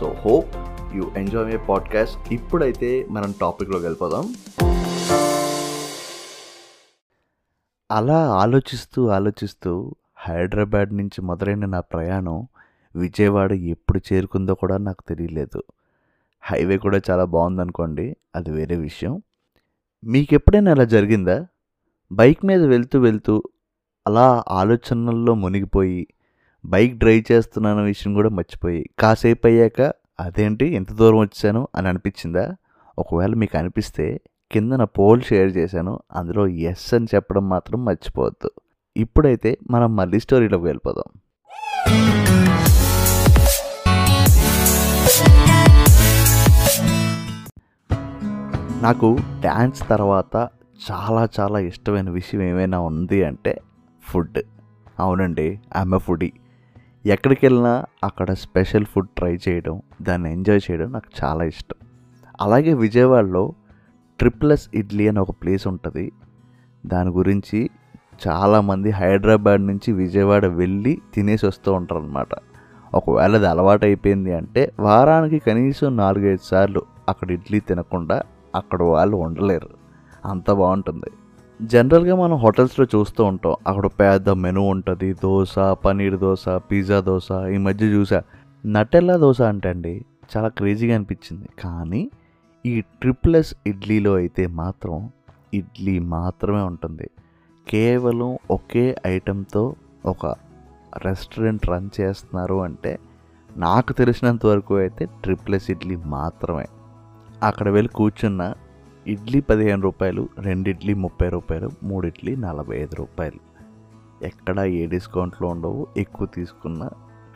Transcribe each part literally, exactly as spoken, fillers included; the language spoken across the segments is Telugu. So hope you enjoy my podcast. ఇప్పుడైతే మనం టాపిక్లోకి వెళ్ళిపోదాం. అలా ఆలోచిస్తూ ఆలోచిస్తూ హైదరాబాద్ నుంచి మొదలైన నా ప్రయాణం విజయవాడ ఎప్పుడు చేరుకుందో కూడా నాకు తెలియలేదు. హైవే కూడా చాలా బాగుందనుకోండి, అది వేరే విషయం. మీకు ఎప్పుడైనా అలా జరిగిందా? బైక్ మీద వెళ్తూ వెళ్తూ అలా ఆలోచనల్లో మునిగిపోయి బైక్ డ్రైవ్ చేస్తున్నానన్న విషయం కూడా మర్చిపోయి కాసేపు అయ్యాక అదేంటి ఎంత దూరం వచ్చాను అని అనిపించిందా? ఒకవేళ మీకు అనిపిస్తే కింద నా పోల్ షేర్ చేశాను, అందులో ఎస్ అని చెప్పడం మాత్రం మర్చిపోవద్దు. ఇప్పుడైతే మనం మళ్ళీ స్టోరీలోకి వెళ్ళిపోదాం. నాకు డ్యాన్స్ తర్వాత చాలా చాలా ఇష్టమైన విషయం ఏమైనా ఉంది అంటే ఫుడ్. అవునండి, ఐఎమ్ ఏ ఫుడీ. ఎక్కడికి వెళ్ళినా అక్కడ స్పెషల్ ఫుడ్ ట్రై చేయడం, దాన్ని ఎంజాయ్ చేయడం నాకు చాలా ఇష్టం. అలాగే విజయవాడలో ట్రిపుల్ ఎస్ ఇడ్లీ అని ఒక ప్లేస్ ఉంటుంది. దాని గురించి చాలామంది హైదరాబాద్ నుంచి విజయవాడ వెళ్ళి తినేసి వస్తూ ఉంటారు అనమాట. ఒకవేళ అది అలవాటు అయిపోయింది అంటే వారానికి కనీసం నాలుగైదు సార్లు అక్కడ ఇడ్లీ తినకుండా అక్కడ వాళ్ళు ఉండలేరు, అంత బాగుంటుంది. జనరల్గా మనం హోటల్స్లో చూస్తూ ఉంటాం, అక్కడ పెద్ద మెనూ ఉంటుంది. దోశ, పనీర్ దోశ, పిజ్జా దోశ, ఈ మధ్య చూసా నటెల్లా దోశ అంటే అండి, చాలా క్రేజీగా అనిపించింది. కానీ ఈ ట్రిపుల్ ఎస్ ఇడ్లీలో అయితే మాత్రం ఇడ్లీ మాత్రమే ఉంటుంది. కేవలం ఒకే ఐటెంతో ఒక రెస్టారెంట్ రన్ చేస్తున్నారు అంటే నాకు తెలిసినంత వరకు అయితే ట్రిపుల్ ఎస్ ఇడ్లీ మాత్రమే. అక్కడ వెళ్ళి కూర్చున్న ఇడ్లీ పదిహేను రూపాయలు, రెండు ఇడ్లీ ముప్పై రూపాయలు, మూడు ఇడ్లీ నలభై ఐదు రూపాయలు. ఎక్కడ ఏ డిస్కౌంట్లు ఉండవు, ఎక్కువ తీసుకున్న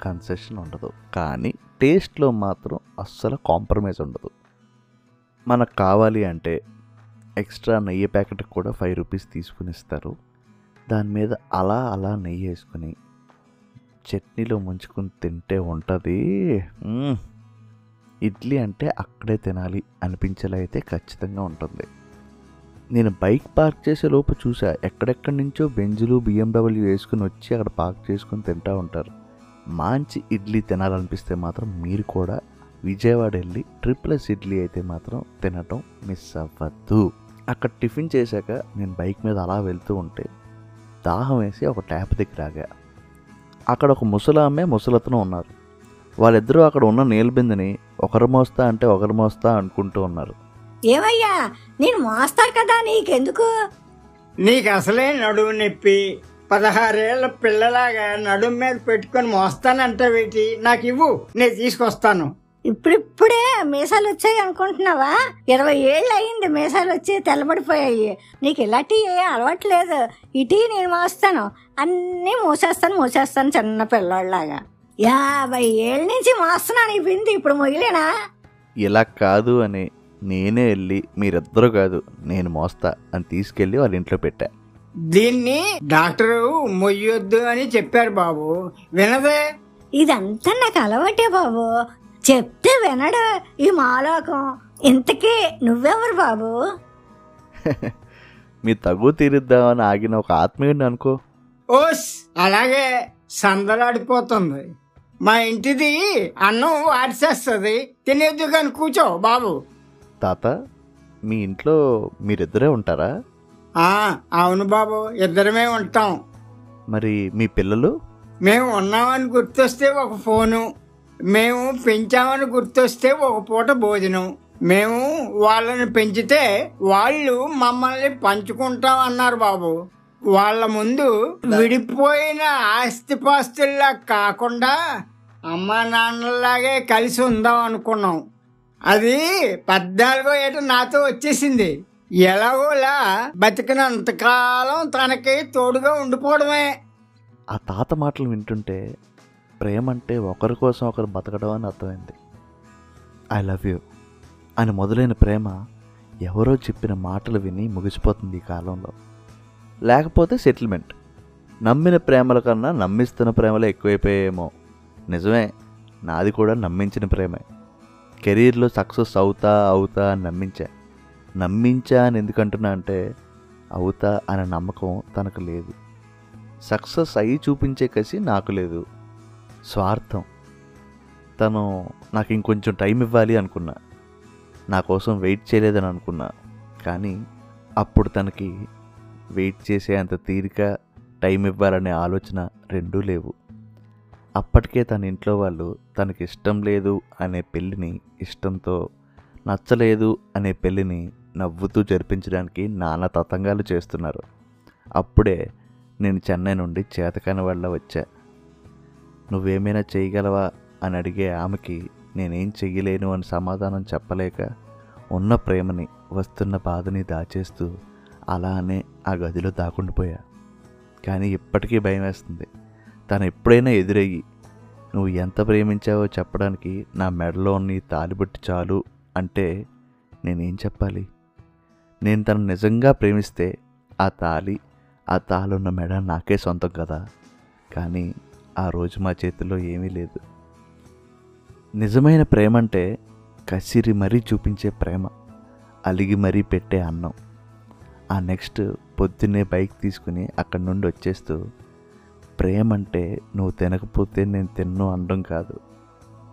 కన్సెషన్ ఉండదు, కానీ టేస్ట్లో మాత్రం అస్సలు కాంప్రమైజ్ ఉండదు. మనకు కావాలి అంటే ఎక్స్ట్రా నెయ్యి ప్యాకెట్ కూడా ఫైవ్ రూపీస్ తీసుకుని ఇస్తారు. దాని మీద అలా అలా నెయ్యి వేసుకుని చట్నీలో ముంచుకుని తింటే ఉంటుంది. ఇడ్లీ అంటే అక్కడే తినాలి అనిపించేలా అయితే ఖచ్చితంగా ఉంటుంది. నేను బైక్ పార్క్ చేసే లోపు చూసా, ఎక్కడెక్కడి నుంచో బెంజులు, బిఎండబ్ల్యూ వేసుకుని వచ్చి అక్కడ పార్క్ చేసుకుని తింటూ ఉంటారు. మంచి ఇడ్లీ తినాలనిపిస్తే మాత్రం మీరు కూడా విజయవాడ వెళ్ళి ట్రిపుల్ ఎస్ ఇడ్లీ అయితే మాత్రం తినటం మిస్ అవ్వద్దు. అక్కడ టిఫిన్ చేశాక నేను బైక్ మీద అలా వెళ్తూ ఉంటే దాహం వేసి ఒక ట్యాప్ దగ్గర ఆగా. అక్కడ ఒక ముసలామె, ముసలతను ఉన్నారు. వాళ్ళిద్దరూ అక్కడ ఉన్న నీళ్ళబిందని ఒకరు మోస్తా అంటే ఒకరు మోస్తా అనుకుంటూ ఉన్నారు. ఏమయ్యా, నేను మోస్తా కదా, నీకెందుకు? నీకు అసలే నడుము నొప్పి, పదహారేళ్ల పిల్లలాగా నడుము మీద పెట్టుకుని మోస్తానంటే వీటి నాకు ఇవ్వు, నేను తీసుకొస్తాను. ఇప్పుడిప్పుడే మీసాలు వచ్చాయి అనుకుంటున్నావా? ఇరవై ఏళ్ళు అయింది మీసాలు వచ్చి తెల్లబడిపోయాయి. నీకు ఇలాంటి ఏ అలవాట్లేదు. ఇటీ నేను మోస్తాను, అన్నీ మోసేస్తాను మోసేస్తాను చిన్న పిల్లోళ్ళలాగా. యాభై ఏళ్ళ నుంచి మోస్తున్నాను ఈ బింది, ఇప్పుడు మొగిలేనా? ఇలా కాదు అని నేనే వెళ్ళి మీరిద్దరూ కాదు నేను మోస్తా అని తీసుకెళ్ళి వాళ్ళ ఇంట్లో పెట్టా. దీన్ని డాక్టరు మొయ్యొద్దు అని చెప్పారు బాబు, వినదే. ఇదంతా నాకు అలవాటే బాబు, చెప్తే వినడు ఈ మాలోకం. ఇంతకీ నువ్వెవరు బాబు? మీ తగు తీరుద్దామని ఆగిన ఒక ఆత్మీయుడిని అనుకో. ఓస్, అలాగే సందలాడిపోతుంది. మా ఇంటిది అన్నం వాడిసేస్తుంది, తినేద్దు కానీ కూర్చో బాబు. తాత, మీ ఇంట్లో మీరిద్దరే ఉంటారా? అవును బాబు, ఇద్దరమే ఉంటాం. మరి మీ పిల్లలు? మేము ఉన్నామని గుర్తొస్తే ఒక ఫోను, మేము పెంచామని గుర్తొస్తే ఒక పూట భోజనం. మేము వాళ్ళని పెంచితే వాళ్ళు మమ్మల్ని పంచుకుంటాం అన్నారు బాబు. వాళ్ళ ముందు విడిపోయిన ఆస్తిపాస్తుల్లా కాకుండా అమ్మా నాన్నలాగే కలిసి ఉందాం అనుకున్నాం. అది పద్నాలుగో ఏట నాతో వచ్చేసింది. ఎలాగోలా బతికినంతకాలం తనకి తోడుగా ఉండిపోవడమే. ఆ తాత మాటలు వింటుంటే ప్రేమంటే ఒకరి కోసం ఒకరు బతకడం అని అర్థమైంది. I love you. అని మొదలైన ప్రేమ ఎవరో చెప్పిన మాటలు విని ముగిసిపోతుంది ఈ కాలంలో. లేకపోతే సెటిల్మెంట్. నమ్మిన ప్రేమల కన్నా నమ్మిస్తున్న ప్రేమలే ఎక్కువైపోయాయేమో. నిజమే, నాది కూడా నమ్మించిన ప్రేమే. కెరీర్లో సక్సెస్ అవుతా అవుతా అని నమ్మించా నమ్మించా అని ఎందుకంటున్నా అంటే అవుతా అనే నమ్మకం తనకు లేదు, సక్సెస్ అయ్యి చూపించే కసి నాకు లేదు. స్వార్థం. తను నాకు ఇంకొంచెం టైం ఇవ్వాలి అనుకున్నా, నా కోసం వెయిట్ చేయలేదని అనుకున్నా. కానీ అప్పుడు తనకి వెయిట్ చేసే అంత తీరిక, టైం ఇవ్వాలనే ఆలోచన రెండూ లేవు. అప్పటికే తన ఇంట్లో వాళ్ళు తనకి ఇష్టం లేదు అనే పెళ్ళిని ఇష్టంతో, నచ్చలేదు అనే పెళ్ళిని నవ్వుతూ జరిపించడానికి నానా తతంగాలు చేస్తున్నారు. అప్పుడే నేను చెన్నై నుండి చేతకాని వాళ్ళ వచ్చా. నువ్వేమైనా చేయగలవా అని అడిగే ఆమెకి నేనేం చెయ్యలేను అని సమాధానం చెప్పలేక ఉన్న ప్రేమని, వస్తున్న బాధని దాచేస్తూ అలానే ఆ గదిలో దాక్కుండిపోయా. కానీ ఇప్పటికీ భయం వేస్తుంది, తను ఎప్పుడైనా ఎదురయ్యి నువ్వు ఎంత ప్రేమించావో చెప్పడానికి నా మెడలో నీ తాలిబొట్టు చాలు అంటే నేనేం చెప్పాలి? నేను తను నిజంగా ప్రేమిస్తే ఆ తాలి, ఆ తాళున్న మెడ నాకే సొంతం కదా. కానీ ఆ రోజు మా చేతిలో ఏమీ లేదు. నిజమైన ప్రేమ అంటే కసిరి మరీ చూపించే ప్రేమ, అలిగి మరీ పెట్టే అన్నం. ఆ నెక్స్ట్ పొద్దున్నే బైక్ తీసుకుని అక్కడి నుండి వచ్చేస్తూ, ప్రేమ అంటే నువ్వు తినకపోతే నేను తిన్ను అనడం కాదు,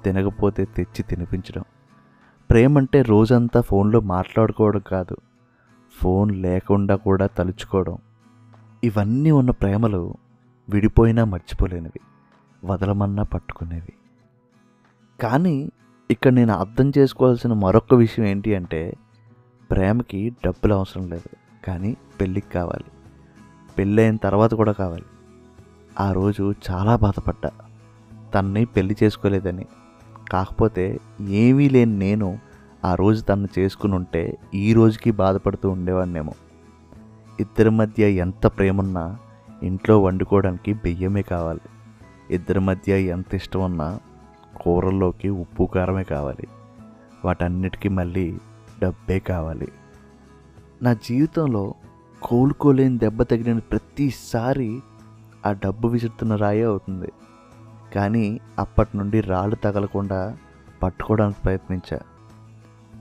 తినకపోతే తెచ్చి తినిపించడం. ప్రేమ అంటే రోజంతా ఫోన్లో మాట్లాడుకోవడం కాదు, ఫోన్ లేకుండా కూడా తలుచుకోవడం. ఇవన్నీ ఉన్న ప్రేమలు విడిపోయినా మర్చిపోలేనివి, వదలమన్నా పట్టుకునేవి. కానీ ఇక్కడ నేను అర్థం చేసుకోవాల్సిన మరొక విషయం ఏంటి అంటే, ప్రేమకి డబ్బులు అవసరం లేదు, కానీ పెళ్ళికి కావాలి, పెళ్ళైన తర్వాత కూడా కావాలి. ఆ రోజు చాలా బాధపడ్డా తనని పెళ్ళి చేసుకోలేదని. కాకపోతే ఏమీ లేని నేను ఆ రోజు తనను చేసుకుని ఉంటే ఈ రోజుకి బాధపడుతూ ఉండేవాడినేమో. ఇద్దరి మధ్య ఎంత ప్రేమున్నా ఇంట్లో వండుకోవడానికి బియ్యమే కావాలి, ఇద్దరి మధ్య ఎంత ఇష్టం ఉన్నా కూరల్లోకి ఉప్పు కారమే కావాలి, వాటన్నిటికీ మళ్ళీ డబ్బే కావాలి. నా జీవితంలో కోలుకోలేని దెబ్బ తగిలిన ప్రతిసారి ఆ డబ్బు విసురుతున్న రాయే అవుతుంది. కానీ అప్పటి నుండి రాళ్ళు తగలకుండా పట్టుకోవడానికి ప్రయత్నించా.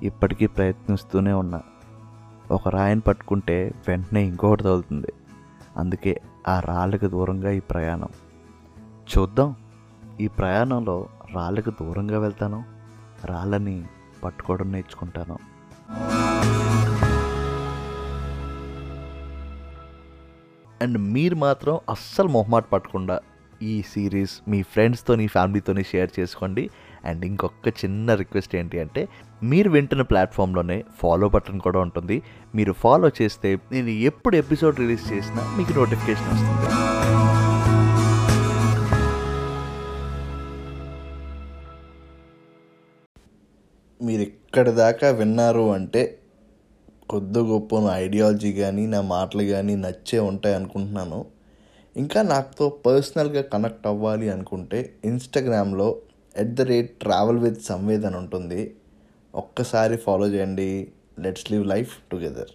ఇప్పటికీ ప్రయత్నిస్తూనే ఉన్నా. ఒక రాయిని పట్టుకుంటే వెంటనే ఇంకొకటి తగులుతుంది. అందుకే ఆ రాళ్ళకి దూరంగా ఈ ప్రయాణం. చూద్దాం ఈ ప్రయాణంలో రాళ్ళకు దూరంగా వెళ్తాను, రాళ్ళని పట్టుకోవడం నేర్చుకుంటాను. అండ్ మీరు మాత్రం అస్సలు మొహమాట పట్టకుండా ఈ సిరీస్ మీ ఫ్రెండ్స్తో, మీ ఫ్యామిలీతోని షేర్ చేసుకోండి. అండ్ ఇంకొక చిన్న రిక్వెస్ట్ ఏంటి అంటే, మీరు వింటున్న ప్లాట్ఫామ్లోనే ఫాలో బటన్ కూడా ఉంటుంది. మీరు ఫాలో చేస్తే నేను ఎప్పుడు ఎపిసోడ్ రిలీజ్ చేసినా మీకు నోటిఫికేషన్ వస్తుంది. మీరు ఇక్కడ దాకా విన్నారు అంటే కొద్ది గొప్ప నా ఐడియాలజీ కానీ నా మాటలు కానీ నచ్చే ఉంటాయి అనుకుంటున్నాను. ఇంకా నాతో పర్సనల్గా కనెక్ట్ అవ్వాలి అనుకుంటే ఇన్స్టాగ్రామ్లో at the rate travel with Samved అని ఉంటుంది. ఒక్కసారి ఫాలో చేయండి. Let's live life together.